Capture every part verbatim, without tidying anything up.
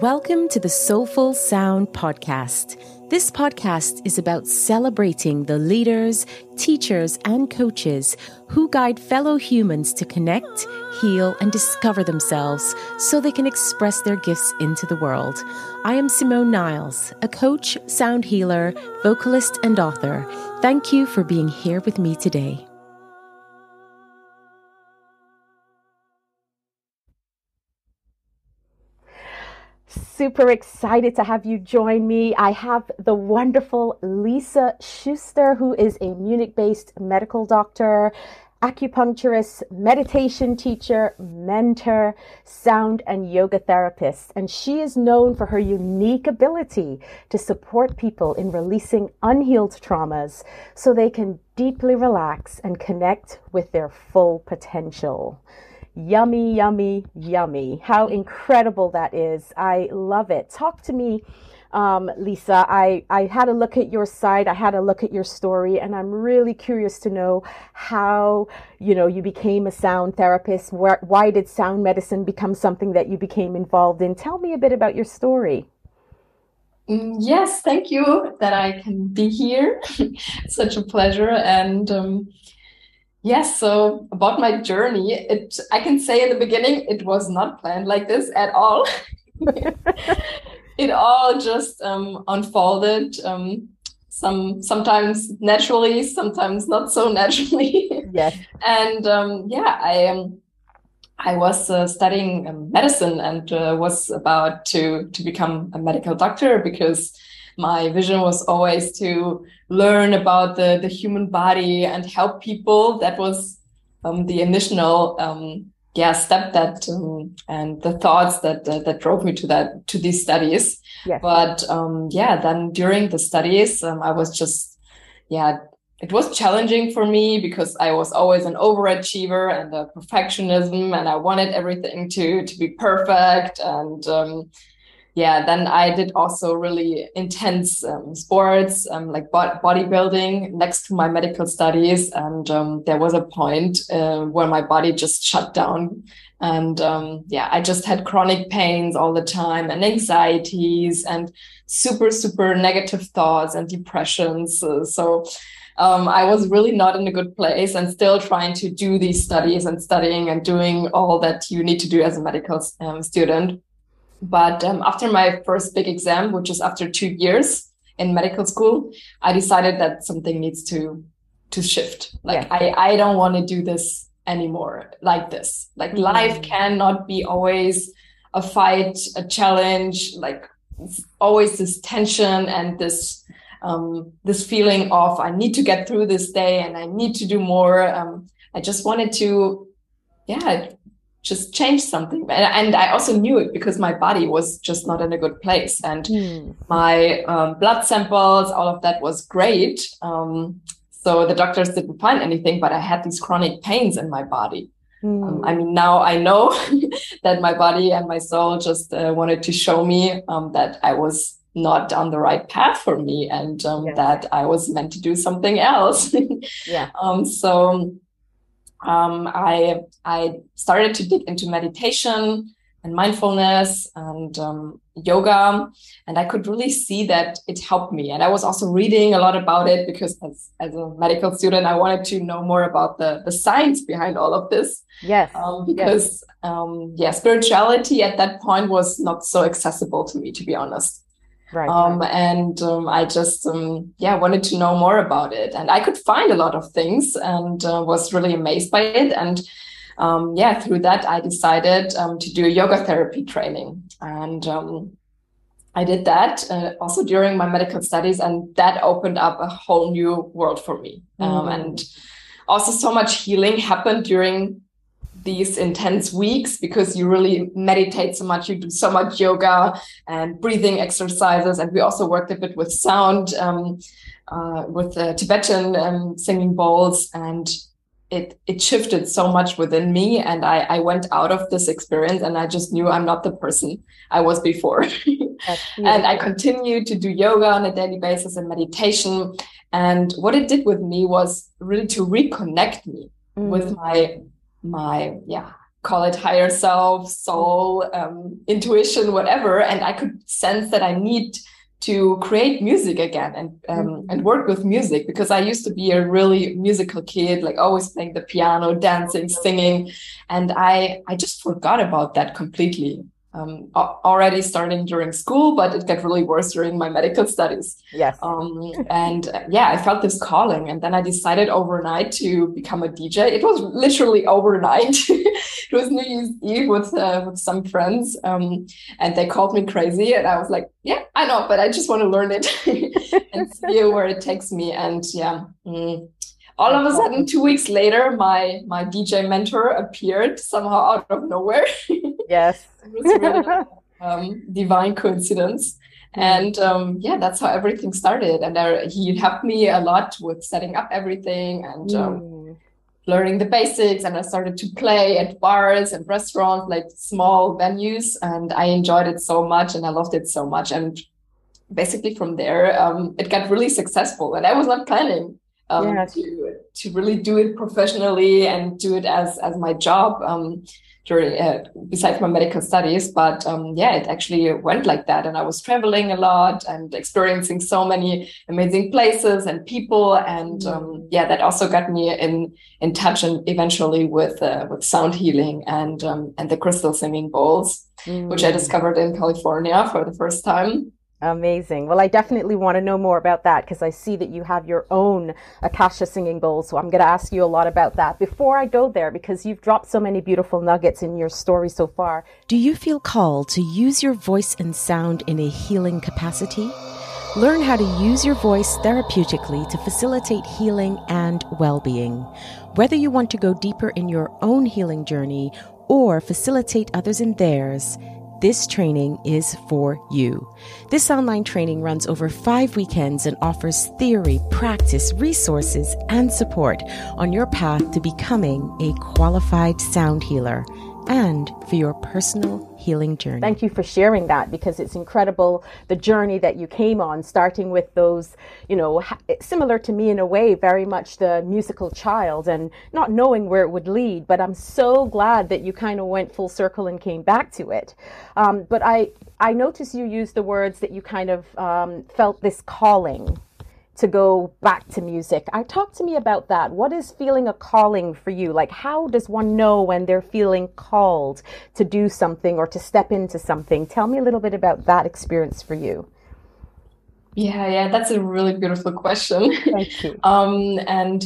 Welcome to the Soulful Sound Podcast. This podcast is about celebrating the leaders, teachers, and coaches who guide fellow humans to connect, heal, and discover themselves so they can express their gifts into the world. I am Simone Niles, a coach, sound healer, vocalist, and author. Thank you for being here with me today. Super excited to have you join me. I have the wonderful Lisa Schuster, who is a Munich-based medical doctor, acupuncturist, meditation teacher, mentor, sound and yoga therapist. And she is known for her unique ability to support people in releasing unhealed traumas so they can deeply relax and connect with their full potential. Yummy, yummy, yummy. How incredible that is. I love it. Talk to me, um, Lisa. I, I had a look at your site. I had a look at your story, and I'm really curious to know how, you know, you became a sound therapist. Where, why did sound medicine become something that you became involved in? Tell me a bit about your story. Yes, thank you that I can be here. Such a pleasure. And, um, Yes, so about my journey, it I can say in the beginning, it was not planned like this at all. It all just um, unfolded, um, some sometimes naturally, sometimes not so naturally. Yes. And um, yeah, I um, I was uh, studying medicine and uh, was about to, to become a medical doctor because my vision was always to learn about the, the human body and help people. That was um, the initial um, yeah step that um, and the thoughts that uh, that drove me to that to these studies. Yes. But um, yeah, then during the studies, um, I was just yeah it was challenging for me because I was always an overachiever and a perfectionism, and I wanted everything to to be perfect and. Um, Yeah, then I did also really intense um, sports, um, like bod- bodybuilding next to my medical studies. And um, there was a point uh, where my body just shut down. And um, yeah, I just had chronic pains all the time and anxieties and super, super negative thoughts and depressions. Uh, so um, I was really not in a good place and still trying to do these studies and studying and doing all that you need to do as a medical um, student. But um, after my first big exam, which is after two years in medical school, I decided that something needs to to shift. Like, yeah. I, I don't want to do this anymore like this. Like, mm-hmm. Life cannot be always a fight, a challenge, like always this tension and this um, this feeling of I need to get through this day and I need to do more. Um, I just wanted to, yeah. just change something. And I also knew it because my body was just not in a good place. And mm. my um, blood samples, all of that was great. Um, so the doctors didn't find anything, but I had these chronic pains in my body. Mm. Um, I mean, now I know that my body and my soul just uh, wanted to show me um, that I was not on the right path for me and um, yeah. that I was meant to do something else. yeah. Um, so... Um, I I started to dig into meditation and mindfulness and um, yoga, and I could really see that it helped me. And I was also reading a lot about it because as, as a medical student, I wanted to know more about the, the science behind all of this. Yes. Um, because, yes. Um, yeah, spirituality at that point was not so accessible to me, to be honest. Right. Um, and um, I just, um, yeah, wanted to know more about it. And I could find a lot of things and uh, was really amazed by it. And um, yeah, through that, I decided um, to do yoga therapy training. And um, I did that uh, also during my medical studies. And that opened up a whole new world for me. Mm. Um, and also so much healing happened during these intense weeks because you really meditate so much, you do so much yoga and breathing exercises. And we also worked a bit with sound, um, uh, with uh, Tibetan um, singing bowls. And it it shifted so much within me. And I, I went out of this experience and I just knew I'm not the person I was before. And I continued to do yoga on a daily basis and meditation. And what it did with me was really to reconnect me mm. with my my yeah call it higher self, soul, um, intuition, whatever. And I could sense that I need to create music again and um, mm-hmm. and work with music, because I used to be a really musical kid, like always playing the piano, dancing, singing. And I, I just forgot about that completely. Um, already starting during school, but it got really worse during my medical studies. Yes. Um, and uh, yeah, I felt this calling, and then I decided overnight to become a D J. It was literally overnight. It was New Year's Eve with uh, with some friends, um, and they called me crazy, and I was like, "Yeah, I know, but I just want to learn it and see where it takes me." And yeah. Mm. All of a sudden, two weeks later, my my D J mentor appeared somehow out of nowhere. Yes. It was really a um, divine coincidence. And um, yeah, that's how everything started. And I, he helped me a lot with setting up everything and um, mm. learning the basics. And I started to play at bars and restaurants, like small venues. And I enjoyed it so much and I loved it so much. And basically from there, um, it got really successful. And I was not planning. Um, yeah. to, to really do it professionally and do it as, as my job um, during uh, besides my medical studies. But um, yeah, it actually went like that. And I was traveling a lot and experiencing so many amazing places and people. And mm. um, yeah, that also got me in, in touch and eventually with uh, with sound healing and um, and the crystal singing bowls, mm. which I discovered in California for the first time. Amazing. Well, I definitely want to know more about that because I see that you have your own Akasha singing bowl. So I'm going to ask you a lot about that before I go there, because you've dropped so many beautiful nuggets in your story so far. Do you feel called to use your voice and sound in a healing capacity? Learn how to use your voice therapeutically to facilitate healing and well-being. Whether you want to go deeper in your own healing journey or facilitate others in theirs, this training is for you. This online training runs over five weekends and offers theory, practice, resources, and support on your path to becoming a qualified sound healer and for your personal healing journey. Thank you for sharing that, because it's incredible the journey that you came on, starting with those, you know, ha- similar to me in a way, very much the musical child and not knowing where it would lead. But I'm so glad that you kind of went full circle and came back to it. Um, but I, I noticed you used the words that you kind of um, felt this calling to go back to music. I talk to me about that. What is feeling a calling for you? Like, how does one know when they're feeling called to do something or to step into something? Tell me a little bit about that experience for you. Yeah, yeah, that's a really beautiful question. Thank you. um, and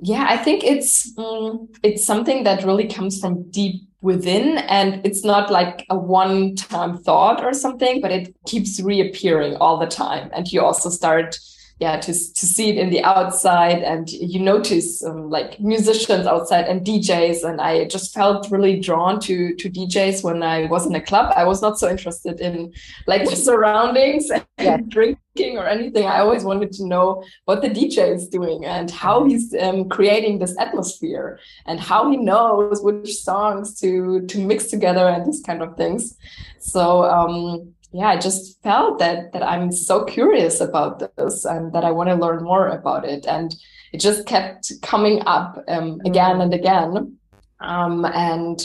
yeah, I think it's um, it's something that really comes from deep within, and it's not like a one-time thought or something, but it keeps reappearing all the time. And you also start, yeah, to to see it in the outside, and you notice um, like musicians outside and D Js. And I just felt really drawn to to D Js when I was in a club. I was not so interested in like the surroundings and yeah. drinking or anything. I always wanted to know what the D J is doing and how he's um, creating this atmosphere and how he knows which songs to to mix together and this kind of things. So um yeah, I just felt that that I'm so curious about this and that I want to learn more about it. And it just kept coming up um, again and again. Um, and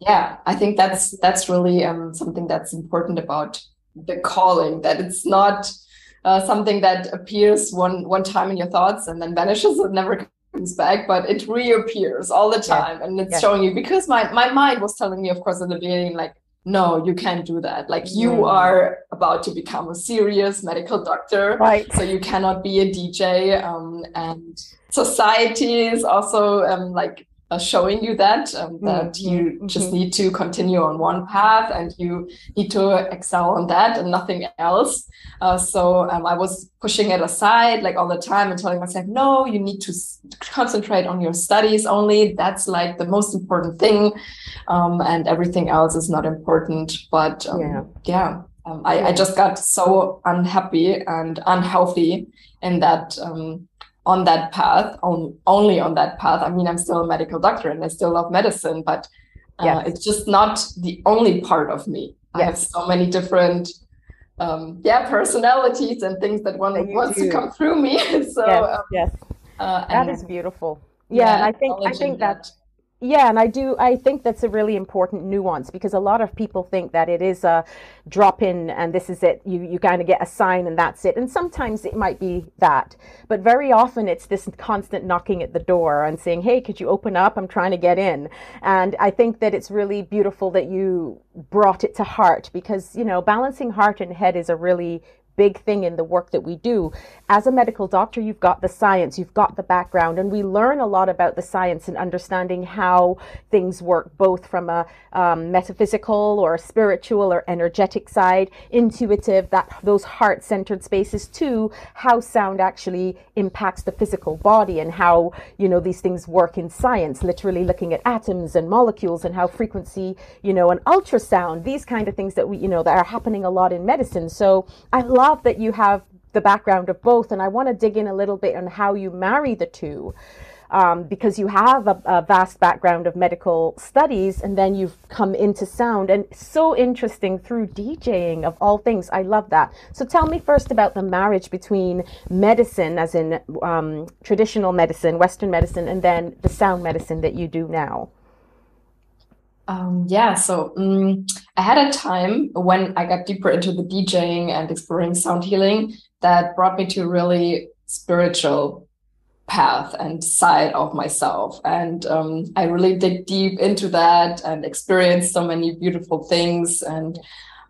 yeah, I think that's that's really um, something that's important about the calling, that it's not uh, something that appears one, one time in your thoughts and then vanishes and never comes back, but it reappears all the time. Yeah. And it's yeah. showing you, because my, my mind was telling me, of course, in the beginning, like, no, you can't do that. Like, you are about to become a serious medical doctor. Right. So you cannot be a D J. Um, and society is also um, like uh, showing you that, um, that mm-hmm. you just need to continue on one path and you need to excel on that and nothing else. Uh, so um, I was pushing it aside like all the time and telling myself, no, you need to s- concentrate on your studies only. That's like the most important thing. Um, and everything else is not important. But um, yeah, yeah um, I, I just got so unhappy and unhealthy in that um, on that path, on, only on that path. I mean, I'm still a medical doctor and I still love medicine, but uh, yes. it's just not the only part of me. Yes. I have so many different um, yeah, personalities and things that one that wants do. to come through me. So yes, um, yes. Uh, that and, is beautiful. Yeah, yeah, and I think I think that. that Yeah, and I do. I think that's a really important nuance, because a lot of people think that it is a drop in and this is it. You you kind of get a sign and that's it. And sometimes it might be that, but very often it's this constant knocking at the door and saying, "Hey, could you open up? I'm trying to get in." And I think that it's really beautiful that you brought it to heart, because you know balancing heart and head is a really big thing in the work that we do. As a medical doctor, you've got the science, you've got the background, and we learn a lot about the science and understanding how things work, both from a um, metaphysical or a spiritual or energetic side, intuitive, that those heart-centered spaces, to how sound actually impacts the physical body and how you know these things work in science, literally looking at atoms and molecules and how frequency, you know, and ultrasound, these kind of things that we you know that are happening a lot in medicine. So I love that you have the background of both, and I want to dig in a little bit on how you marry the two, um, because you have a, a vast background of medical studies, and then you've come into sound, and so interesting through DJing of all things. I love that. So tell me first about the marriage between medicine, as in um, traditional medicine, Western medicine, and then the sound medicine that you do now. Um, yeah, so um, I had a time when I got deeper into the DJing and exploring sound healing that brought me to a really spiritual path and side of myself. And um, I really dig deep into that and experienced so many beautiful things. And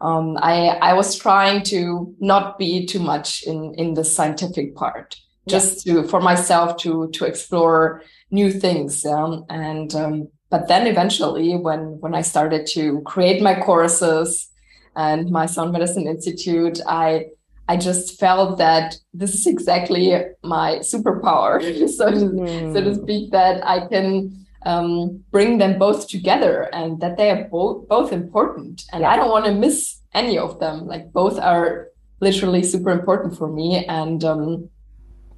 um, I, I was trying to not be too much in, in the scientific part, just to, for myself to, to explore new things. Yeah? And, um, But then eventually, when, when I started to create my courses and my Sound Medicine Institute, I I just felt that this is exactly my superpower, so, mm. so to speak, that I can um, bring them both together and that they are both both important. And yeah. I don't want to miss any of them. Like, both are literally super important for me. And um,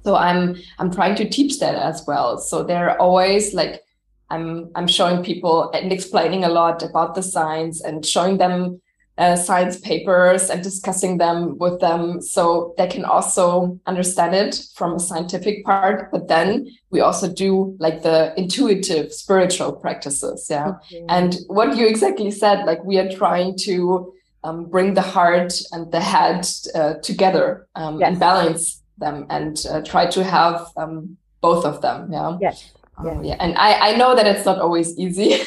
so I'm I'm trying to teach that as well. So they're always like, I'm I'm showing people and explaining a lot about the science and showing them uh, science papers and discussing them with them, so they can also understand it from a scientific part. But then we also do like the intuitive spiritual practices. Yeah. Okay. And what you exactly said, like, we are trying to um, bring the heart and the head uh, together um, yes. and balance them and uh, try to have um, both of them. Yeah. Yes. Yeah. Um, yeah, and I, I know that it's not always easy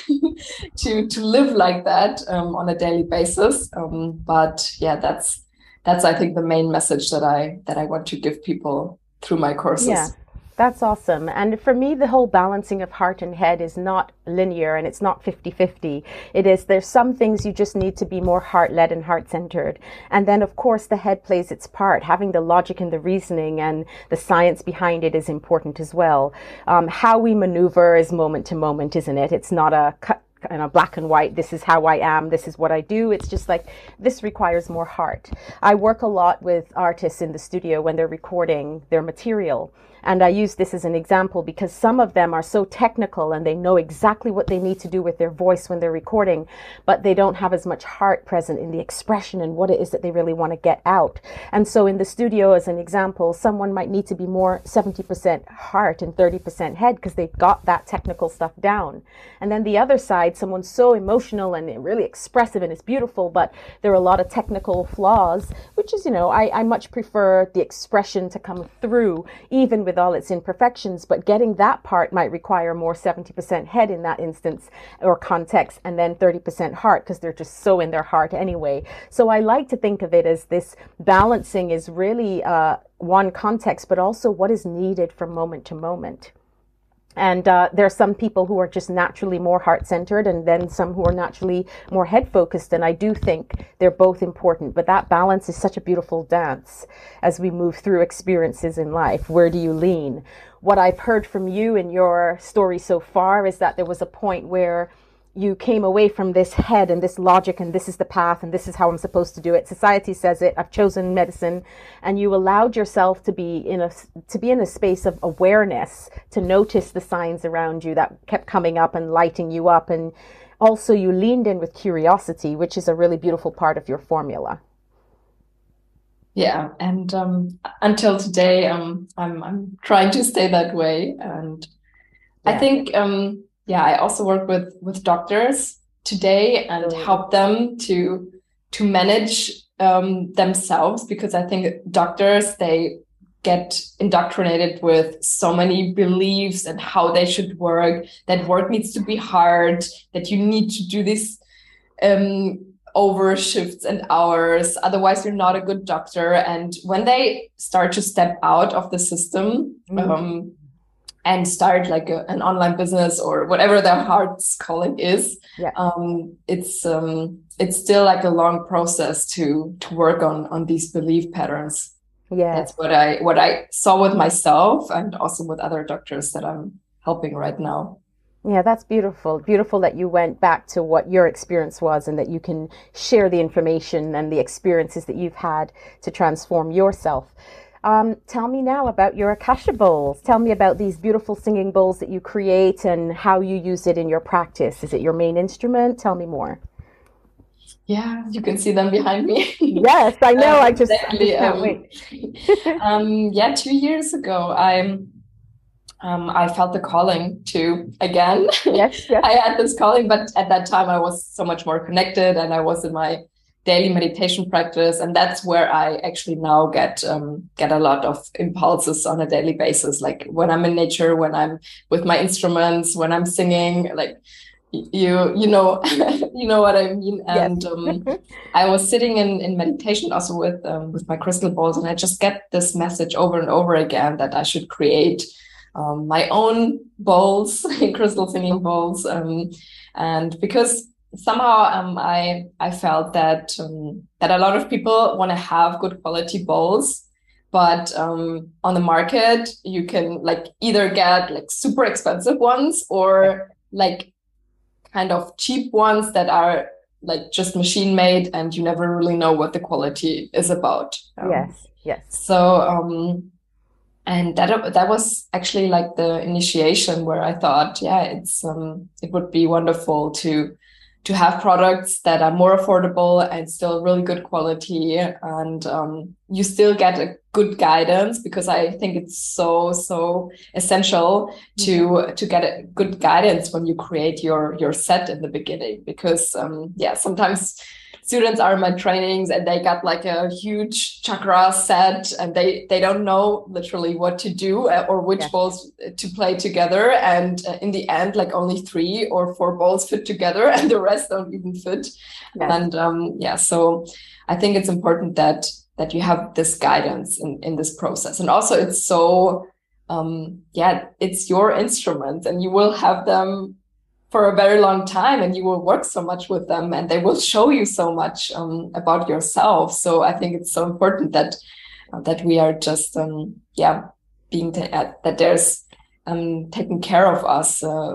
to to live like that um, on a daily basis. Um, but yeah, that's that's I think the main message that I that I want to give people through my courses. Yeah. That's awesome. And for me, the whole balancing of heart and head is not linear, and it's not fifty-fifty. It is, there's some things you just need to be more heart-led and heart-centered. And then, of course, the head plays its part. Having the logic and the reasoning and the science behind it is important as well. Um, how we maneuver is moment to moment, isn't it? It's not a cut. And a black and white, this is how I am, this is what I do. It's just like, this requires more heart. I work a lot with artists in the studio when they're recording their material. And I use this as an example because some of them are so technical and they know exactly what they need to do with their voice when they're recording, but they don't have as much heart present in the expression and what it is that they really want to get out. And so in the studio, as an example, someone might need to be more seventy percent heart and thirty percent head because they've got that technical stuff down. And then the other side, someone's so emotional and really expressive and it's beautiful, but there are a lot of technical flaws, which is, you know, I, I much prefer the expression to come through, even with all its imperfections, but getting that part might require more seventy percent head in that instance or context, and then thirty percent heart, because they're just so in their heart anyway. So I like to think of it as this balancing is really uh, one context, but also what is needed from moment to moment. And uh, there are some people who are just naturally more heart-centered, and then some who are naturally more head-focused. And I do think they're both important. But that balance is such a beautiful dance as we move through experiences in life. Where do you lean? What I've heard from you in your story so far is that there was a point where you came away from this head and this logic and this is the path and this is how I'm supposed to do it. Society says it. I've chosen medicine. And you allowed yourself to be in a, to be in a space of awareness, to notice the signs around you that kept coming up and lighting you up. And also you leaned in with curiosity, which is a really beautiful part of your formula. Yeah. And um, until today, um, I'm, I'm trying to stay that way. And yeah. I think... Um, yeah, I also work with with doctors today and help them to to manage um, themselves, because I think doctors, they get indoctrinated with so many beliefs and how they should work, that work needs to be hard, that you need to do this um, over shifts and hours, otherwise you're not a good doctor. And when they start to step out of the system mm. um, and start like a, an online business or whatever their heart's calling is, yeah. um, it's um, it's still like a long process to to work on on these belief patterns. Yeah, that's what I what I saw with myself and also with other doctors that I'm helping right now. Yeah, that's beautiful. Beautiful that you went back to what your experience was and that you can share the information and the experiences that you've had to transform yourself. Um, tell me now about your Akasha bowls. Tell me about these beautiful singing bowls that you create and how you use it in your practice. Is it your main instrument? Tell me more. Yeah, you can see them behind me. Yes, I know. Um, I just, exactly, I just can't um, wait. um, yeah, two years ago, I'm... Um, I felt the calling to, again, yes, yes. I had this calling, but at that time I was so much more connected and I was in my daily meditation practice. And that's where I actually now get um, get a lot of impulses on a daily basis. Like when I'm in nature, when I'm with my instruments, when I'm singing, like you you know, you know what I mean. And yes. um, I was sitting in, in meditation also with, um, with my crystal balls, and I just get this message over and over again that I should create Um, my own bowls, crystal singing bowls, um, and because somehow um, I I felt that um, that a lot of people want to have good quality bowls, but um, on the market you can like either get like super expensive ones or like kind of cheap ones that are like just machine made, and you never really know what the quality is about. Um, yes, yes. So. Um, And that that was actually like the initiation where I thought, yeah, it's um, it would be wonderful to to have products that are more affordable and still really good quality, and um, you still get a good guidance, because I think it's so so essential to to get a good guidance when you create your your set in the beginning, because um, yeah, sometimes. Students are in my trainings and they got like a huge chakra set and they, they don't know literally what to do or which yeah. bowls to play together. And in the end, like only three or four bowls fit together and the rest don't even fit. Yeah. And um, yeah, so I think it's important that that you have this guidance in, in this process. And also it's so, um, yeah, it's your instruments and you will have them for a very long time and you will work so much with them and they will show you so much um, about yourself. So I think it's so important that, uh, that we are just, um, yeah, being, t- uh, that there's um, taking care of us, uh,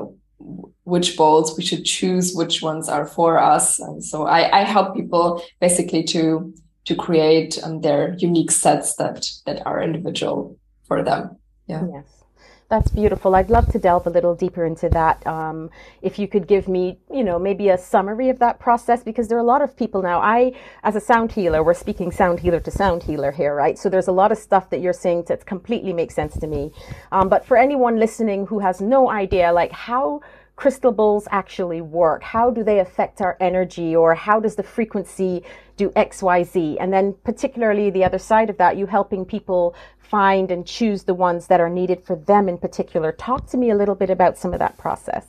which bowls we should choose, which ones are for us. And so I, I help people basically to, to create um, their unique sets that, that are individual for them. Yeah. Yes. That's beautiful. I'd love to delve a little deeper into that. Um, if you could give me, you know, maybe a summary of that process, because there are a lot of people now. I, as a sound healer, we're speaking sound healer to sound healer here, right? So there's a lot of stuff that you're saying that completely makes sense to me. Um, but for anyone listening who has no idea, like how crystal bowls actually work, how do they affect our energy, or how does the frequency do X, Y, Z? And then particularly the other side of that, you helping people find and choose the ones that are needed for them in particular. Talk to me a little bit about some of that process.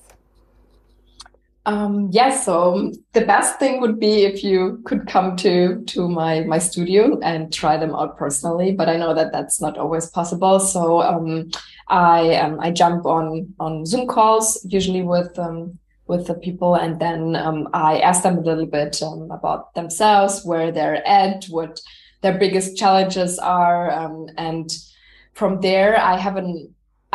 Um, yeah, so the best thing would be if you could come to to my, my studio and try them out personally, but I know that that's not always possible. So um, I um, I jump on, on Zoom calls, usually with um, with the people, and then um, I ask them a little bit um, about themselves, where they're at, what their biggest challenges are, um, and from there I have an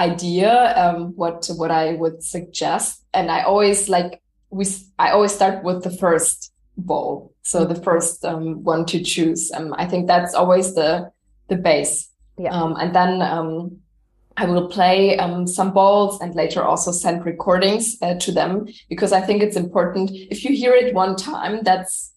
idea um, what what I would suggest. And I always like we I always start with the first bowl, so the first um, one to choose. Um, I think that's always the the base, yeah. um, and then um, I will play um, some bowls and later also send recordings uh, to them, because I think it's important. If you hear it one time, that's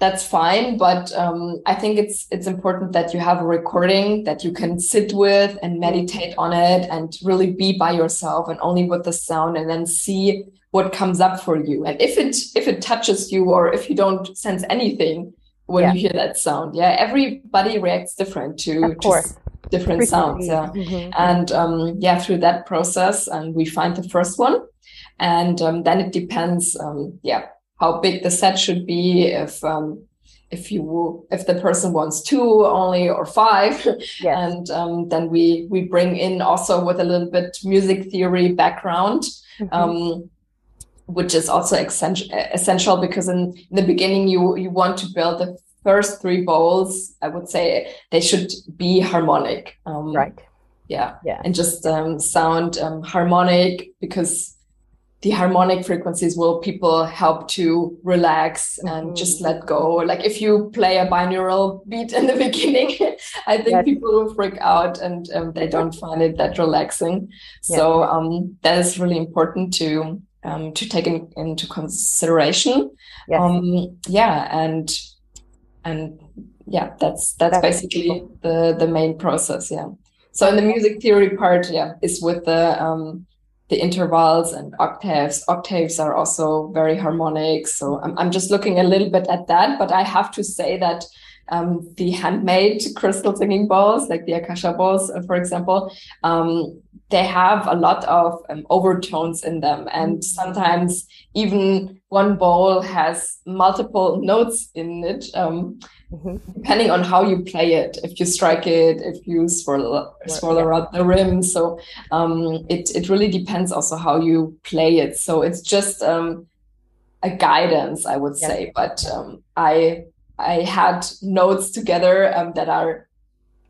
that's fine. But um, I think it's it's important that you have a recording that you can sit with and meditate on it and really be by yourself and only with the sound, and then see what comes up for you. And if it if it touches you, or if you don't sense anything when yeah. you hear that sound, yeah, everybody reacts different to just different sounds. Yeah, mm-hmm. and um, yeah, through that process, and we find the first one, and um, then it depends. Um, yeah. How big the set should be, if um, if you if the person wants two only or five, yes. and um, then we we bring in also with a little bit music theory background, mm-hmm. um, which is also essential essential because in, in the beginning you you want to build the first three bowls. I would say they should be harmonic, um, right? Yeah, yeah, and just um, sound um, harmonic, because the harmonic frequencies will people help to relax and mm-hmm. just let go. Like if you play a binaural beat in the beginning, I think yes. people will freak out and um, they don't find it that relaxing. Yes. So um, that is really important to um, to take in, into consideration. Yes. Um, yeah, and and yeah, that's that's, that's basically cool. the the main process. Yeah. So in the music theory part, yeah, is with the um, the intervals and octaves. Octaves are also very harmonic. So I'm, I'm just looking a little bit at that, but I have to say that um, the handmade crystal singing bowls, like the Akasha bowls, uh, for example, um, they have a lot of um, overtones in them. And sometimes even one bowl has multiple notes in it, um, mm-hmm. depending on how you play it, if you strike it, if you swirl, swirl yeah. around the rim. So um, it, it really depends also how you play it. So it's just um, a guidance, I would yeah. say. But um, I I had notes together um, that are,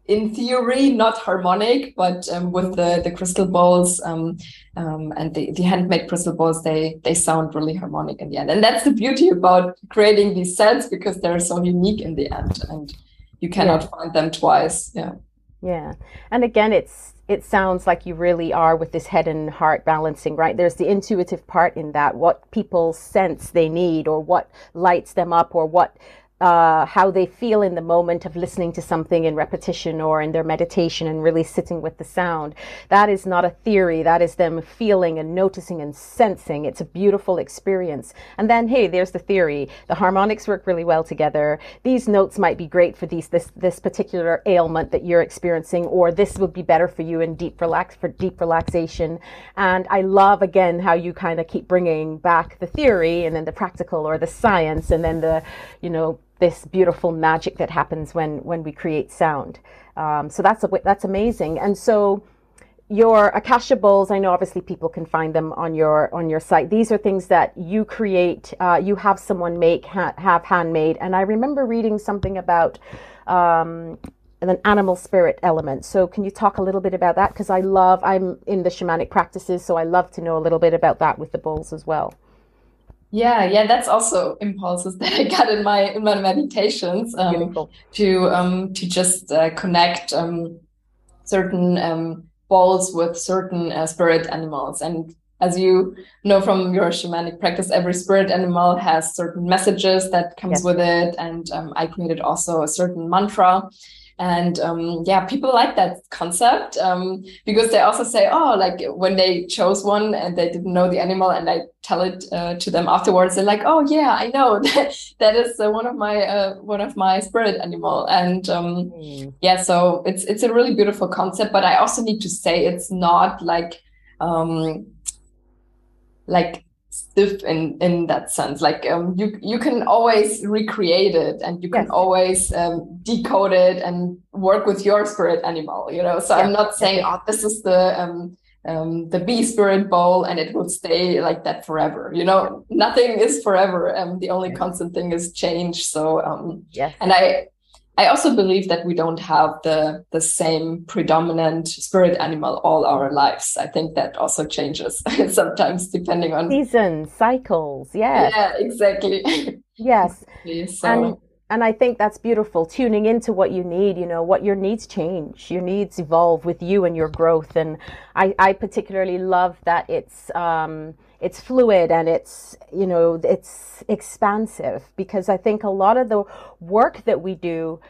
in theory, not harmonic, but um, with the, the crystal bowls um, um, and the, the handmade crystal bowls, they they sound really harmonic in the end. And that's the beauty about creating these sets, because they're so unique in the end, and you cannot yeah. find them twice. Yeah, yeah. And again, it's it sounds like you really are with this head and heart balancing, right? There's the intuitive part in that, what people sense they need, or what lights them up, or what. Uh, how they feel in the moment of listening to something in repetition or in their meditation and really sitting with the sound. That is not a theory. That is them feeling and noticing and sensing. It's a beautiful experience. And then, hey, there's the theory. The harmonics work really well together. These notes might be great for these this this particular ailment that you're experiencing, or this would be better for you in deep relax for deep relaxation. And I love again how you kind of keep bringing back the theory and then the practical or the science and then the, you know, this beautiful magic that happens when when we create sound. Um, so that's a, that's amazing. And so your Akasha bowls, I know obviously people can find them on your on your site. These are things that you create, uh, you have someone make, ha- have handmade. And I remember reading something about um, an animal spirit element. So can you talk a little bit about that? Because I love, I'm in the shamanic practices, so I love to know a little bit about that with the bowls as well. Yeah, yeah, that's also impulses that I got in my in my meditations um, to um, to just uh, connect um, certain um, bowls with certain uh, spirit animals. And as you know from your shamanic practice, every spirit animal has certain messages that comes yes. with it. And um, I created also a certain mantra. And um, yeah, people like that concept um, because they also say, oh, like when they chose one and they didn't know the animal, and I tell it uh, to them afterwards, they're like, oh yeah, I know that that is uh, one of my uh, one of my spirit animal. And um, mm. yeah, so it's it's a really beautiful concept. But I also need to say it's not like um, like. stiff in in that sense, like um you you can always recreate it, and you can yes. always um decode it and work with your spirit animal, you know. So yeah. I'm not saying yeah. oh, this is the um um the bee spirit bowl and it will stay like that forever, you know. yeah. Nothing is forever, um the only yeah. constant thing is change. So um yeah and i I also believe that we don't have the, the same predominant spirit animal all our lives. I think that also changes sometimes depending on seasons, cycles. Yes. Yeah, exactly. Yes. So. And, and I think that's beautiful, tuning into what you need, you know, what your needs change, your needs evolve with you and your growth. And I, I particularly love that it's, um, it's fluid and it's, you know, it's expansive, because I think a lot of the work that we do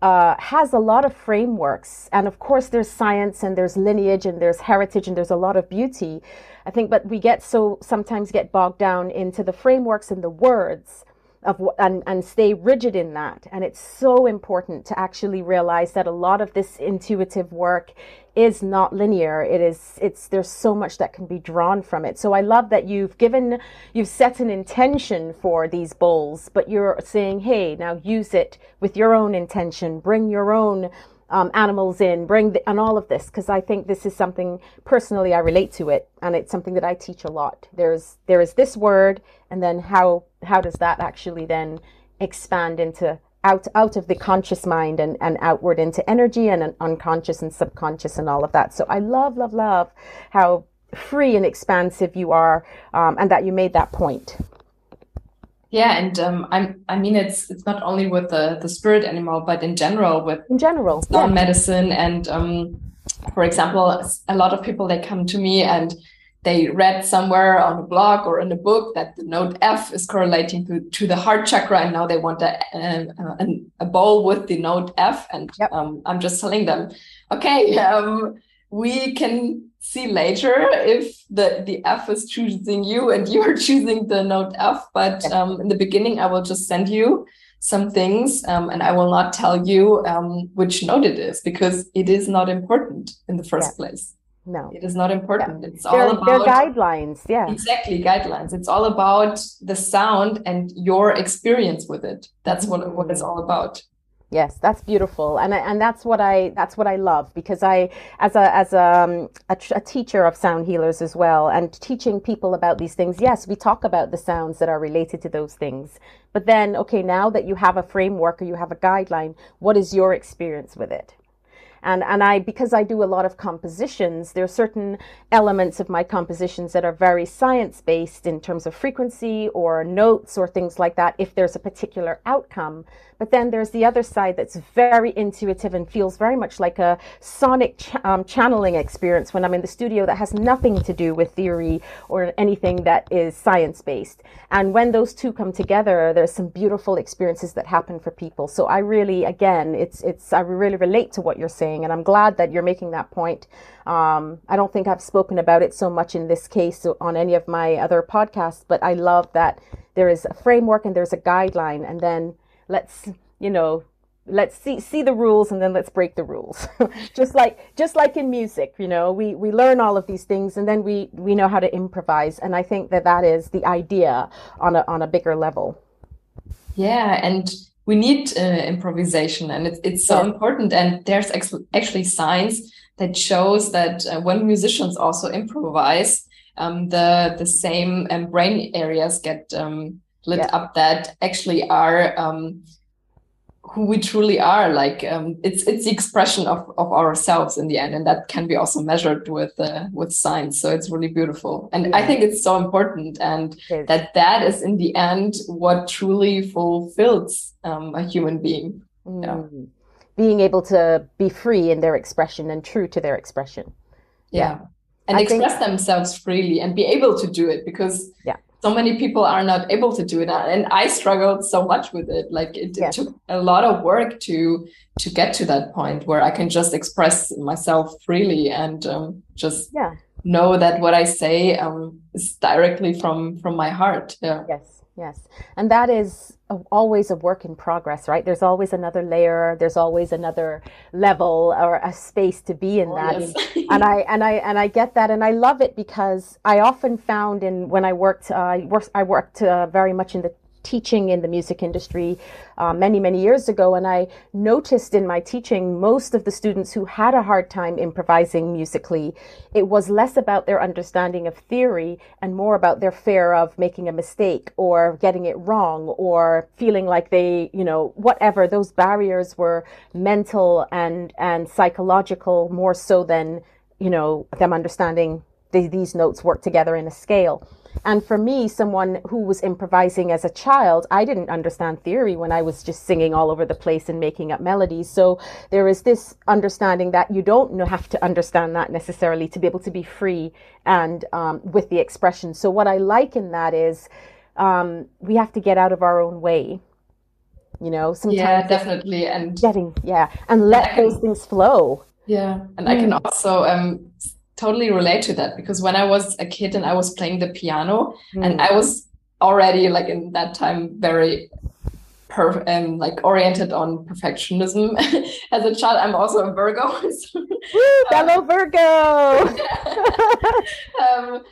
uh, has a lot of frameworks. And of course, there's science and there's lineage and there's heritage and there's a lot of beauty, I think. But we get so sometimes get bogged down into the frameworks and the words of and, and stay rigid in that. And it's so important to actually realize that a lot of this intuitive work is not linear. It is, it's, there's so much that can be drawn from it. So I love that you've given, you've set an intention for these bowls, but you're saying, hey, now use it with your own intention, bring your own um, animals in, bring the, and all of this. Cause I think this is something personally, I relate to it. And it's something that I teach a lot. There's, there is this word, and then how, how does that actually then expand into out out of the conscious mind and, and outward into energy and an unconscious and subconscious and all of that. So I love, love, love how free and expansive you are, um, and that you made that point. Yeah. And um, I'm, I mean, it's it's not only with the, the spirit animal, but in general, with in general, sound yeah. medicine. And um, for example, a lot of people, they come to me and they read somewhere on a blog or in a book that the note F is correlating to, to the heart chakra, and now they want a, a, a bowl with the note F. And yep. um, I'm just telling them, okay, um, we can see later if the, the F is choosing you and you're choosing the note F. But yep. um, in the beginning, I will just send you some things, um, and I will not tell you um, which note it is, because it is not important in the first yep. place. No, it is not important. Yeah. It's all they're, about they're guidelines. Yeah, exactly. Guidelines. It's all about the sound and your experience with it. That's what, what it's all about. Yes, that's beautiful. And I, and that's what I, that's what I love, because I, as a, as a, um, a, a teacher of sound healers as well, and teaching people about these things. Yes, we talk about the sounds that are related to those things, but then, okay, now that you have a framework or you have a guideline, what is your experience with it? And and I, because I do a lot of compositions, there are certain elements of my compositions that are very science-based in terms of frequency or notes or things like that, if there's a particular outcome. But then there's the other side that's very intuitive and feels very much like a sonic ch- um, channeling experience when I'm in the studio, that has nothing to do with theory or anything that is science-based. And when those two come together, there's some beautiful experiences that happen for people. So I really, again, it's it's I really relate to what you're saying. And I'm glad that you're making that point. Um, I don't think I've spoken about it so much in this case on any of my other podcasts, but I love that there is a framework and there's a guideline, and then let's, you know, let's see, see the rules, and then let's break the rules. Just like, just like in music, you know, we, we learn all of these things, and then we, we know how to improvise. And I think that that is the idea on a, on a bigger level. Yeah. And we need uh, improvisation, and it's it's so yeah. important. And there's ex- actually science that shows that uh, when musicians also improvise, um, the the same um, brain areas get um, lit yeah. up that actually are um, who we truly are. Like um, it's it's the expression of, of ourselves in the end, and that can be also measured with uh, with science. So it's really beautiful, and yeah. I think it's so important, and yes. that that is in the end what truly fulfills. Um, a human being, yeah. mm. being able to be free in their expression and true to their expression, yeah, yeah. and I express think... themselves freely and be able to do it, because yeah. so many people are not able to do it, and I struggled so much with it. Like it, yes. it took a lot of work to to get to that point where I can just express myself freely and um, just yeah. know that what I say um, is directly from from my heart. Yeah. Yes. Yes. And that is a, always a work in progress, right? There's always another layer. There's always another level or a space to be in oh, that. Yes. And, and I and I and I get that. And I love it, because I often found in when I worked, uh, I worked, I worked uh, very much in the teaching in the music industry uh, many, many years ago. And I noticed in my teaching, most of the students who had a hard time improvising musically, it was less about their understanding of theory and more about their fear of making a mistake or getting it wrong or feeling like they, you know, whatever. Those barriers were mental and, and psychological more so than, you know, them understanding the, these notes work together in a scale. And for me, someone who was improvising as a child, I didn't understand theory when I was just singing all over the place and making up melodies. So there is this understanding that you don't have to understand that necessarily to be able to be free and um, with the expression. So what I like in that is um, we have to get out of our own way. You know, sometimes yeah, definitely, and getting yeah, and let those things flow. Yeah, and I can also um totally relate to that, because when I was a kid and I was playing the piano, mm. and I was already like in that time very per um like oriented on perfectionism. As a child, I'm also a Virgo. So, Woo, fellow um, Virgo. um,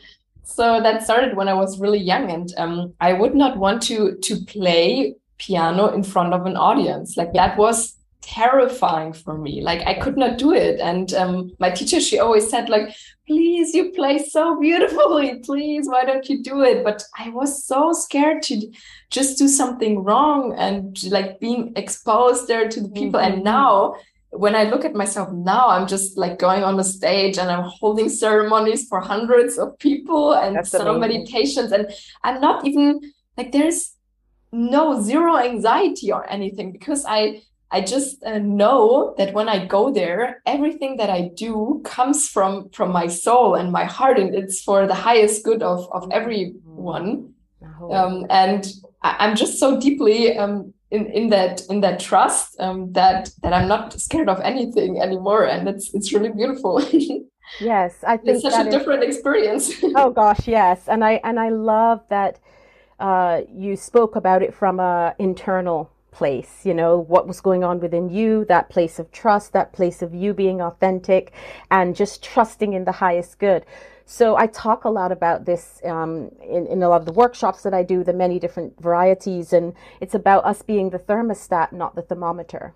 so that started when I was really young, and um, I would not want to to play piano in front of an audience. Like that was terrifying for me. Like I could not do it. And um, my teacher, she always said like, please, you play so beautifully, please, why don't you do it? But I was so scared to just do something wrong and like being exposed there to the people. Mm-hmm. And now when I look at myself now, I'm just like going on the stage and I'm holding ceremonies for hundreds of people and That's so amazing. meditations. And I'm not even like, there's no zero anxiety or anything, because I I just uh, know that when I go there, everything that I do comes from from my soul and my heart, and it's for the highest good of of everyone. Oh. Um, and I, I'm just so deeply um, in in that in that trust um, that that I'm not scared of anything anymore, and it's it's really beautiful. Yes, I think it's such that a different is... experience. Oh gosh, yes, and I and I love that. Uh, you spoke about it from a internal place, you know, what was going on within you, that place of trust, that place of you being authentic and just trusting in the highest good. So I talk a lot about this um, in, in a lot of the workshops that I do, the many different varieties, and it's about us being the thermostat, not the thermometer.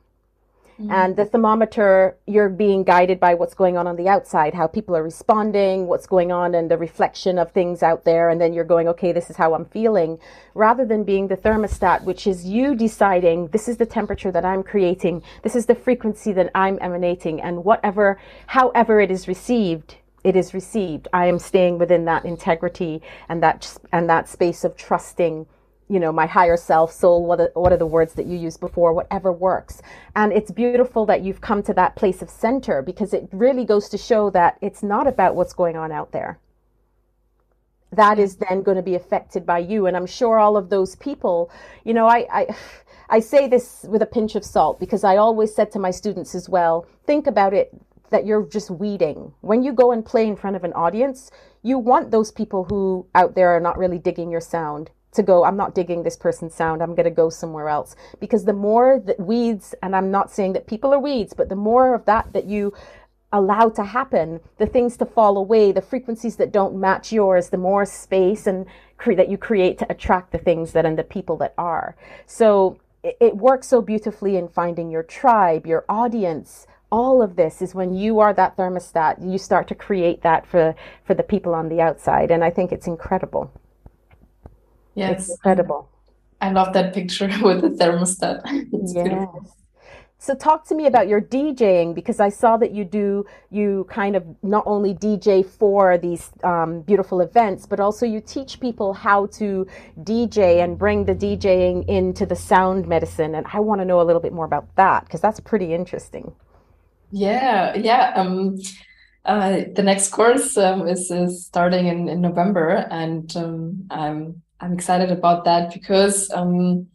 And the thermometer, you're being guided by what's going on on the outside, how people are responding, what's going on, and the reflection of things out there. And then you're going, okay, this is how I'm feeling, rather than being the thermostat, which is you deciding this is the temperature that I'm creating. This is the frequency that I'm emanating, and whatever, however it is received, it is received. I am staying within that integrity and that and that space of trusting, you know, my higher self, soul, what are, what are the words that you used before, whatever works. And it's beautiful that you've come to that place of center, because it really goes to show that it's not about what's going on out there. That is then going to be affected by you. And I'm sure all of those people, you know, I, I, I say this with a pinch of salt, because I always said to my students as well, think about it, that you're just weeding. When you go and play in front of an audience, you want those people who out there are not really digging your sound to go, I'm not digging this person's sound, I'm going to go somewhere else. Because the more that weeds, and I'm not saying that people are weeds, but the more of that that you allow to happen, the things to fall away, the frequencies that don't match yours, the more space and cre- that you create to attract the things that and the people that are. So it, it works so beautifully in finding your tribe, your audience. All of this is when you are that thermostat, you start to create that for, for the people on the outside. And I think it's incredible. Yes. It's incredible. I love that picture with the thermostat. It's yes. Beautiful. So talk to me about your DJing, because I saw that you do, you kind of not only D J for these um, beautiful events, but also you teach people how to D J and bring the DJing into the sound medicine. And I want to know a little bit more about that, because that's pretty interesting. Yeah, yeah. Um, uh, the next course um, is, is starting in, in November, and um, I'm I'm excited about that because, um,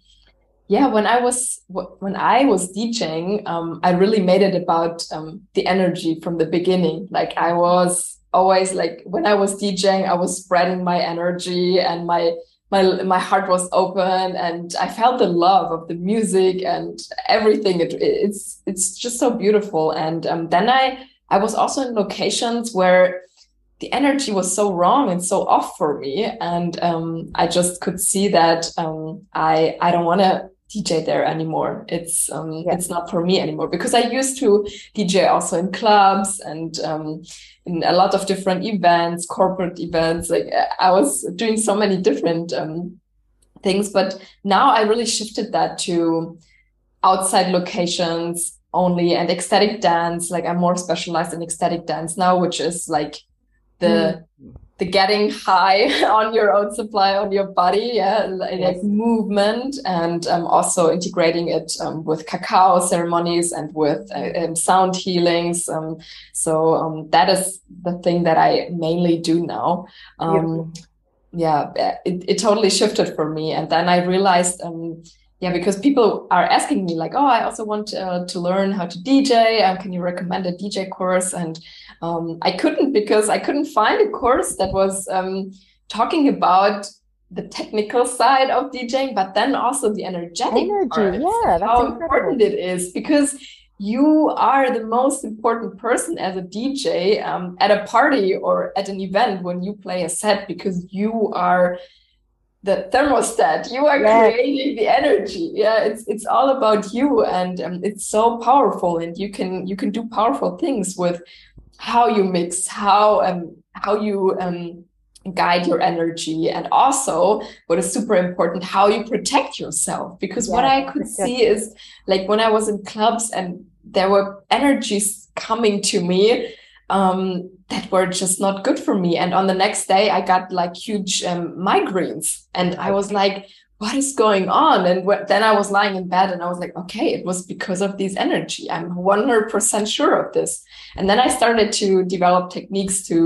yeah, when I was when I was DJing, um, I really made it about um, the energy from the beginning. Like I was always like when I was DJing, I was spreading my energy, and my my my heart was open, and I felt the love of the music and everything. It, it's it's just so beautiful. And um, then I I was also in locations where the energy was so wrong and so off for me. And um, I just could see that um, I I don't want to D J there anymore. It's um, yeah. It's not for me anymore, because I used to D J also in clubs and um, in a lot of different events, corporate events. Like I was doing so many different um, things, but now I really shifted that to outside locations only and ecstatic dance. Like I'm more specialized in ecstatic dance now, which is like the mm. the getting high on your own supply, on your body, yeah, like yes. movement, and um, also integrating it um, with cacao ceremonies and with uh, um, sound healings. Um, so um, that is the thing that I mainly do now. Um, yeah, yeah it, it totally shifted for me. And then I realized... Um, Yeah, because people are asking me like, oh, I also want uh, to learn how to D J. Uh, can you recommend a D J course? And um, I couldn't because I couldn't find a course that was um, talking about the technical side of DJing, but then also the energetic Energy, part, yeah, that's how incredible. Important it is, because you are the most important person as a D J um, at a party or at an event when you play a set, because you are... the thermostat, you are yes. creating the energy. Yeah, it's it's all about you, and um, it's so powerful. And you can you can do powerful things with how you mix, how um how you um guide your energy, and also what is super important, how you protect yourself. Because yeah, what I could exactly. see is like when I was in clubs and there were energies coming to me um that were just not good for me, and on the next day I got like huge um, migraines, and I was like, what is going on? And wh- then I was lying in bed and I was like, okay, it was because of this energy, I'm one hundred percent sure of this. And then I started to develop techniques to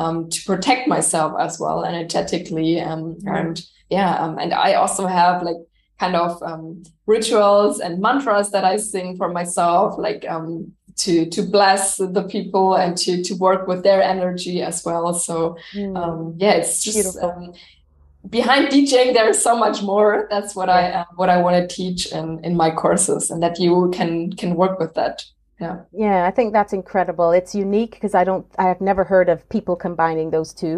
um to protect myself as well energetically, um mm-hmm. and yeah um, and I also have like kind of um rituals and mantras that I sing for myself, like um to to bless the people and to to work with their energy as well. So mm. um yeah it's just um, behind DJing there is so much more. That's what yeah. I uh, what I want to teach in in my courses, and that you can can work with that. Yeah yeah I think that's incredible. It's unique because I don't I have never heard of people combining those two,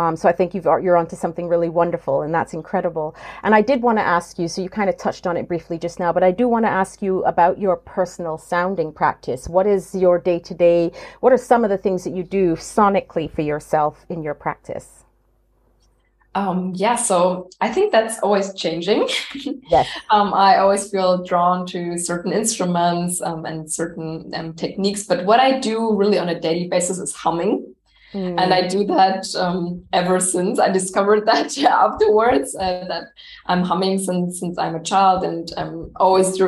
um so I think you've you're onto something really wonderful, and that's incredible. And I did want to ask you, so you kind of touched on it briefly just now, but I do want to ask you about your personal sounding practice. What is your day-to-day, what are some of the things that you do sonically for yourself in your practice? Um, yeah, so I think that's always changing. Yes. um, I always feel drawn to certain instruments um, and certain um, techniques. But what I do really on a daily basis is humming. Mm. And I do that um, ever since I discovered that afterwards, uh, that I'm humming since since I'm a child. And I'm always,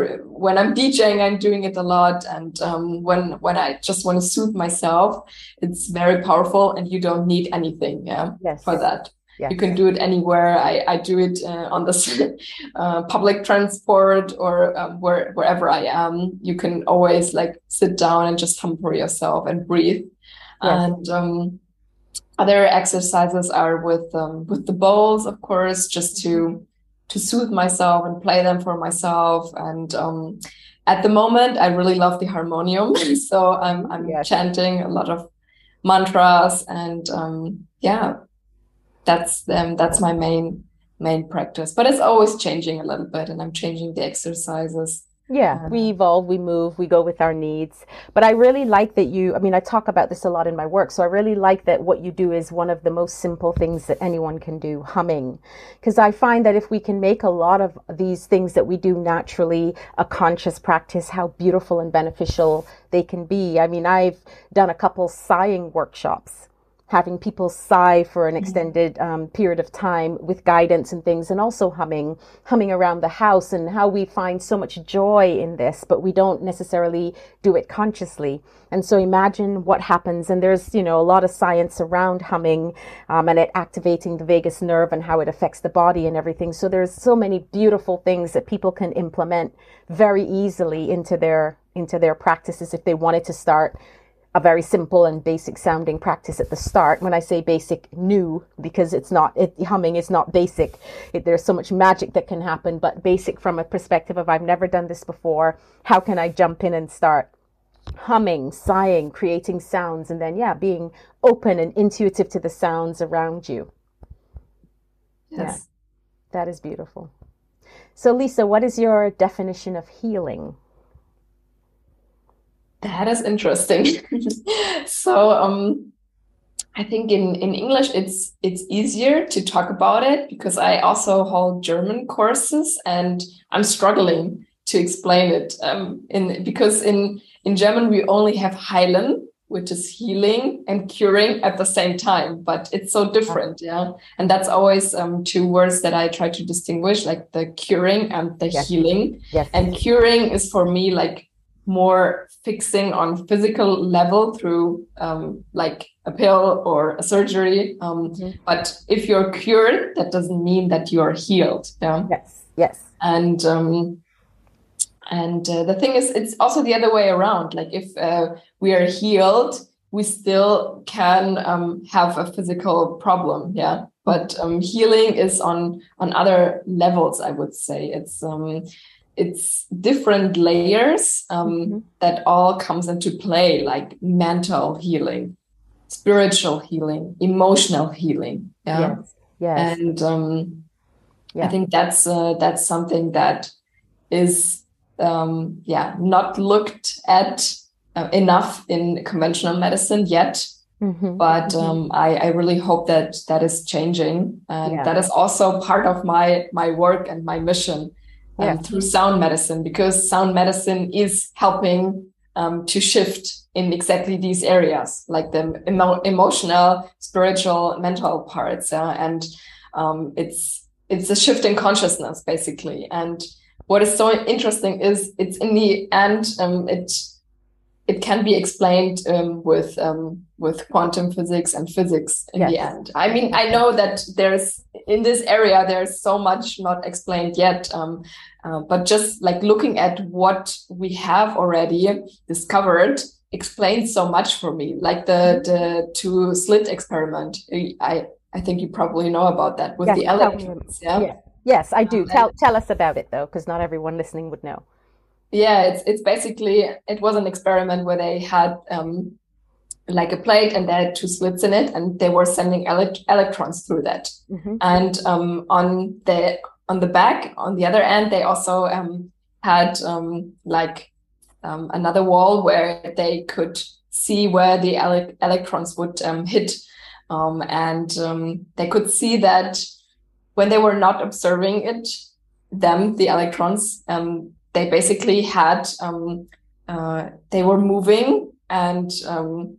when I'm DJing, I'm doing it a lot. And um, when when I just want to soothe myself, it's very powerful, and you don't need anything yeah, yes. for that. Yeah. You can do it anywhere. I, I do it uh, on the uh, public transport or um, where, wherever I am. You can always like sit down and just hum for yourself and breathe. Yeah. And um, other exercises are with um, with the bowls, of course, just to to soothe myself and play them for myself. And um, at the moment, I really love the harmonium, so I'm I'm yeah. chanting a lot of mantras and um, yeah. That's um, that's my main main practice, but it's always changing a little bit, and I'm changing the exercises. Yeah, we evolve, we move, we go with our needs. But I really like that you, I mean, I talk about this a lot in my work, so I really like that what you do is one of the most simple things that anyone can do, humming. Because I find that if we can make a lot of these things that we do naturally a conscious practice, how beautiful and beneficial they can be. I mean, I've done a couple sighing workshops, having people sigh for an extended um, period of time with guidance and things, and also humming, humming around the house, and how we find so much joy in this, but we don't necessarily do it consciously. And so imagine what happens. And there's, you know, a lot of science around humming um, and it activating the vagus nerve and how it affects the body and everything. So there's so many beautiful things that people can implement very easily into their, into their practices if they wanted to start a very simple and basic sounding practice at the start. When I say basic, new, because it's not, it, humming is not basic. It, there's so much magic that can happen, but basic from a perspective of I've never done this before. How can I jump in and start humming, sighing, creating sounds, and then, yeah, being open and intuitive to the sounds around you. Yes. Yeah, that is beautiful. So Lisa, what is your definition of healing? That is interesting. so um, I think in, in English, it's it's easier to talk about it because I also hold German courses and I'm struggling to explain it um, in because in, in German, we only have Heilen, which is healing and curing at the same time, but it's so different. Yeah. And that's always um, two words that I try to distinguish, like the curing and the yes. healing. Yes. And curing is for me, like more fixing on physical level through um, like a pill or a surgery. Um, mm-hmm. But if you're cured, that doesn't mean that you're healed. Yeah. Yes. Yes. And, um, And uh, the thing is, it's also the other way around. Like if uh, we are healed, we still can um, have a physical problem. Yeah. But um, healing is on, on other levels, I would say. It's um, it's different layers um, mm-hmm. that all comes into play, like mental healing, spiritual healing, emotional healing. Yeah. Yes. Yes. And um, yeah. I think that's uh, that's something that is... Um, yeah, not looked at uh, enough in conventional medicine yet, mm-hmm. but um, mm-hmm. I, I really hope that that is changing, and yeah. that is also part of my my work and my mission um, yeah. through sound medicine, because sound medicine is helping um, to shift in exactly these areas, like the emo- emotional, spiritual, mental parts, uh, and um, it's it's a shift in consciousness basically, and. What is so interesting is it's in the end, um, it it can be explained um, with um, with quantum physics and physics in yes. the end. I mean, I know that there's in this area, there's so much not explained yet, um, uh, but just like looking at what we have already discovered explains so much for me, like the, the two slit experiment. I, I think you probably know about that with yes, the electrons. Yeah. yeah. Yes, I do. Um, tell tell us about it, though, because not everyone listening would know. Yeah, it's it's basically, it was an experiment where they had um, like a plate and they had two slits in it, and they were sending ele- electrons through that. Mm-hmm. And um, on the on the back, on the other end, they also um, had um, like um, another wall where they could see where the ele- electrons would um, hit. Um, and um, they could see that when they were not observing it, them, the electrons, um, they basically had, um, uh, they were moving and, um,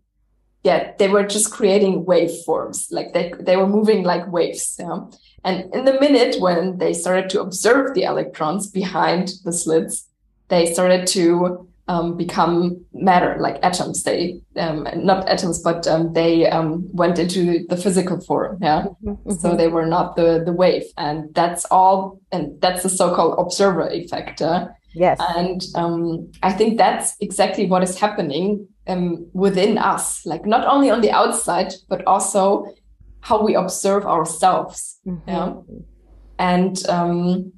yeah, they were just creating waveforms. Like they, they were moving like waves. Yeah? And in the minute when they started to observe the electrons behind the slits, they started to um, become matter, like atoms. They, um, not atoms, but, um, they, um, went into the physical form. Yeah. Mm-hmm. So they were not the, the wave, and that's all. And that's the so-called observer effect. Uh? Yes. And, um, I think that's exactly what is happening, um, within us, like not only on the outside, but also how we observe ourselves. Mm-hmm. Yeah. And, um,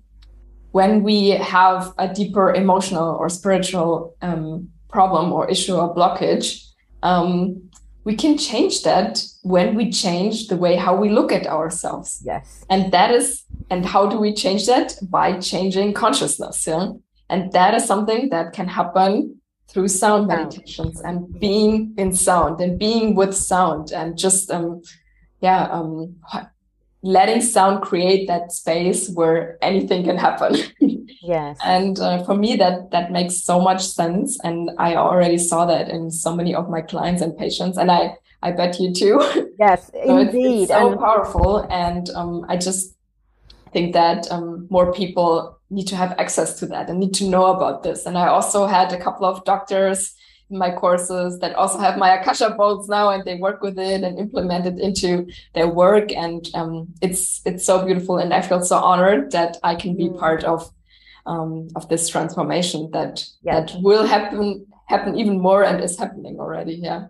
when we have a deeper emotional or spiritual um, problem or issue or blockage, um, we can change that when we change the way how we look at ourselves. Yes. And that is, and how do we change that? By changing consciousness. Yeah? And that is something that can happen through sound meditations and being in sound and being with sound and just, um, yeah, um, letting sound create that space where anything can happen. Yes. And uh, for me, that that makes so much sense. And I already saw that in so many of my clients and patients. And I, I bet you too. Yes, so indeed. It's, it's so and- powerful. And um, I just think that um, more people need to have access to that and need to know about this. And I also had a couple of doctors in my courses that also have my Akasha bolts now, and they work with it and implement it into their work, and um, it's it's so beautiful, and I feel so honored that I can be part of um, of this transformation that yeah. that will happen happen even more and is happening already. Yeah.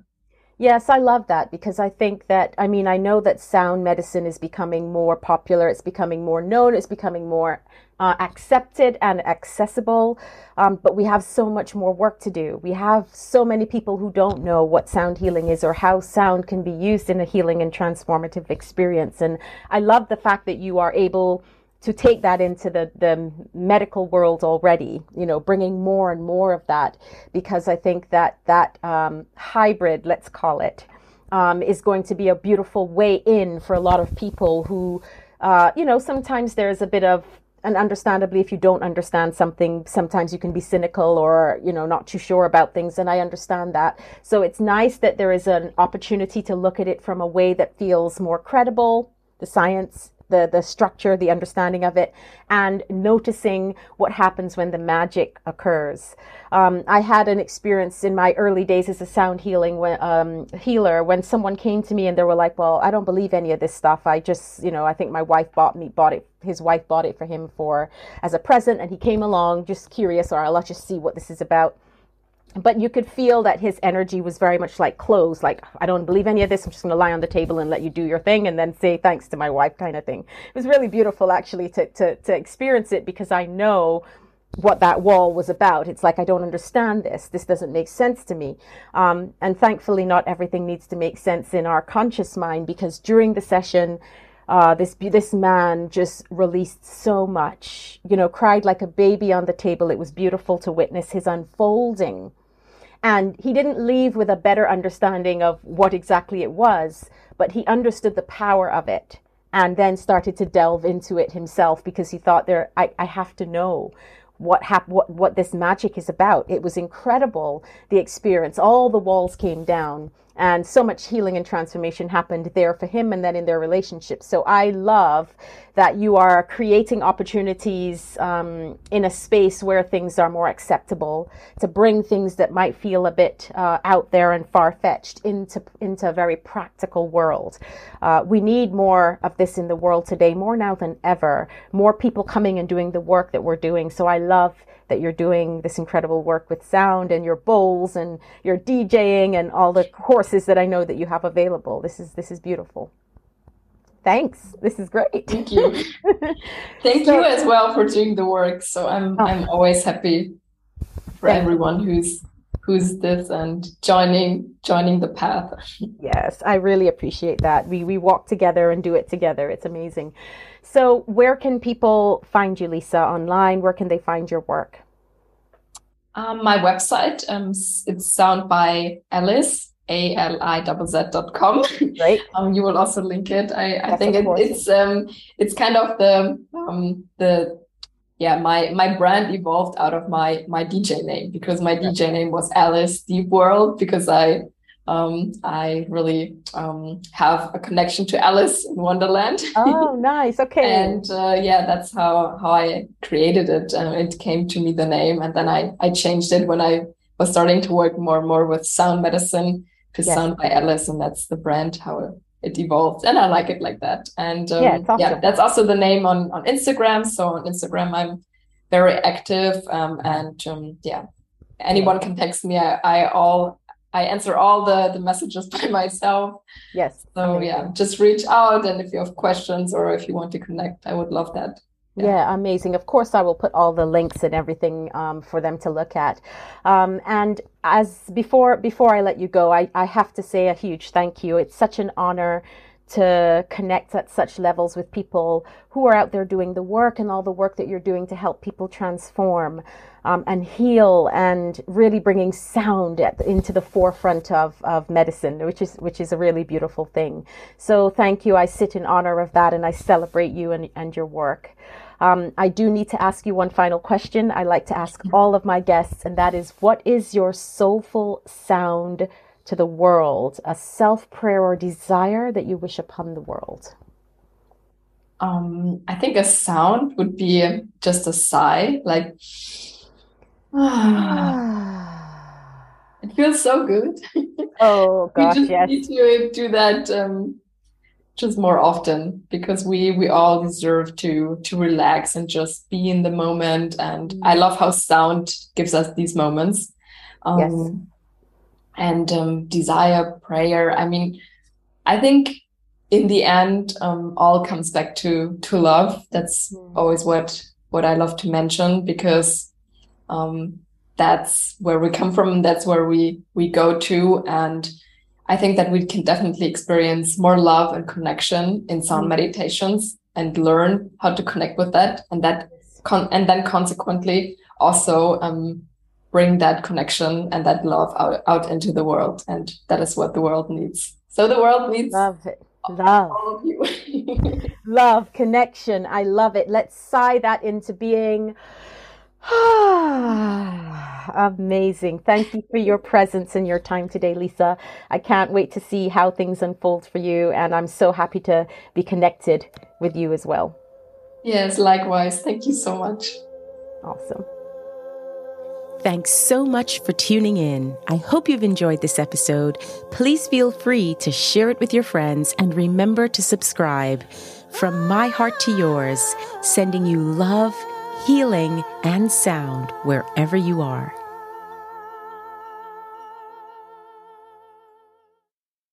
Yes, I love that, because I think that, I mean, I know that sound medicine is becoming more popular, it's becoming more known, it's becoming more uh, accepted and accessible, um, but we have so much more work to do. We have so many people who don't know what sound healing is or how sound can be used in a healing and transformative experience. And I love the fact that you are able to take that into the, the medical world already, you know, bringing more and more of that, because I think that that um, hybrid, let's call it, um, is going to be a beautiful way in for a lot of people who, uh, you know, sometimes there's a bit of And understandably, if you don't understand something, sometimes you can be cynical or, you know, not too sure about things. And I understand that. So it's nice that there is an opportunity to look at it from a way that feels more credible, the science, the, the structure, the understanding of it, and noticing what happens when the magic occurs. Um, I had an experience in my early days as a sound healing when, um, healer when someone came to me and they were like, well, I don't believe any of this stuff. I just, you know, I think my wife bought me, bought it. His wife bought it for him for as a present. And he came along just curious, or I'll just see what this is about. But you could feel that his energy was very much like closed, like, I don't believe any of this. I'm just going to lie on the table and let you do your thing and then say thanks to my wife kind of thing. It was really beautiful, actually, to, to, to experience it, because I know what that wall was about. It's like, I don't understand this. This doesn't make sense to me. Um, and thankfully, not everything needs to make sense in our conscious mind, because during the session, Uh, this this man just released so much, you know, cried like a baby on the table. It was beautiful to witness his unfolding. And he didn't leave with a better understanding of what exactly it was, but he understood the power of it and then started to delve into it himself, because he thought, there, I, I have to know what, hap- what, what this magic is about. It was incredible, the experience. All the walls came down. And so much healing and transformation happened there for him and then in their relationship. So I love that you are creating opportunities um, in a space where things are more acceptable, to bring things that might feel a bit uh, out there and far-fetched into, into a very practical world. Uh, we need more of this in the world today, more now than ever, more people coming and doing the work that we're doing. So I love that you're doing this incredible work with sound and your bowls and your DJing and all the courses that I know that you have available. This is this is beautiful. Thanks. This is great. Thank you. Thank so, you as well for doing the work. So I'm oh. I'm always happy for everyone who's who's this and joining joining the path. Yes, I really appreciate that. We we walk together and do it together. It's amazing. So where can people find you, Lisa, online? Where can they find your work? Um, my website, um, it's sound by Alice, A L I Z Z dot com. Right. Um, you will also link it. I, yes, I think it, it's um, it's kind of the um, the yeah my my brand evolved out of my my D J name, because my That's D J right. name was Alizz Deep World, because I. Um, I really um, have a connection to Alice in Wonderland. Oh, nice. Okay. And uh, yeah, that's how, how I created it. Uh, it came to me, the name, and then I, I changed it when I was starting to work more and more with sound medicine to yes. Sound by Alice, and that's the brand, how it evolved. And I like it like that. And um, yeah, awesome. yeah, that's also the name on, on Instagram. So on Instagram, I'm very active um, and um, yeah, anyone can text me. I, I all... I answer all the, the messages by myself. Yes. So amazing. Yeah, just reach out. And if you have questions or if you want to connect, I would love that. Yeah, yeah amazing. Of course, I will put all the links and everything um, for them to look at. Um, and as before, before I let you go, I, I have to say a huge thank you. It's such an honor to connect at such levels with people who are out there doing the work and all the work that you're doing to help people transform um, and heal, and really bringing sound at, into the forefront of, of medicine, which is which is a really beautiful thing. So thank you. I sit in honor of that, and I celebrate you and, and your work. Um, I do need to ask you one final question I like to ask all of my guests, and that is, what is your soulful sound to the world, a self-prayer or desire that you wish upon the world? Um, I think a sound would be just a sigh, like, ah, it feels so good. Oh gosh, yes. We just yes. need to do that um, just more often, because we, we all deserve to, to relax and just be in the moment. And mm. I love how sound gives us these moments. Um, yes. And um, desire, prayer. I mean, I think in the end, um, all comes back to to love. That's mm. always what what I love to mention, because um, that's where we come from. That's where we we go to. And I think that we can definitely experience more love and connection in sound mm. meditations, and learn how to connect with that. And that con- and then consequently also. Um, bring that connection and that love out, out into the world. And that is what the world needs. So the world needs love, all of you. Love, connection. I love it. Let's sigh that into being. Amazing. Thank you for your presence and your time today, Lisa. I can't wait to see how things unfold for you, and I'm so happy to be connected with you as well. Yes, likewise. Thank you so much. Awesome. Thanks so much for tuning in. I hope you've enjoyed this episode. Please feel free to share it with your friends, and remember to subscribe. From my heart to yours, sending you love, healing, and sound wherever you are.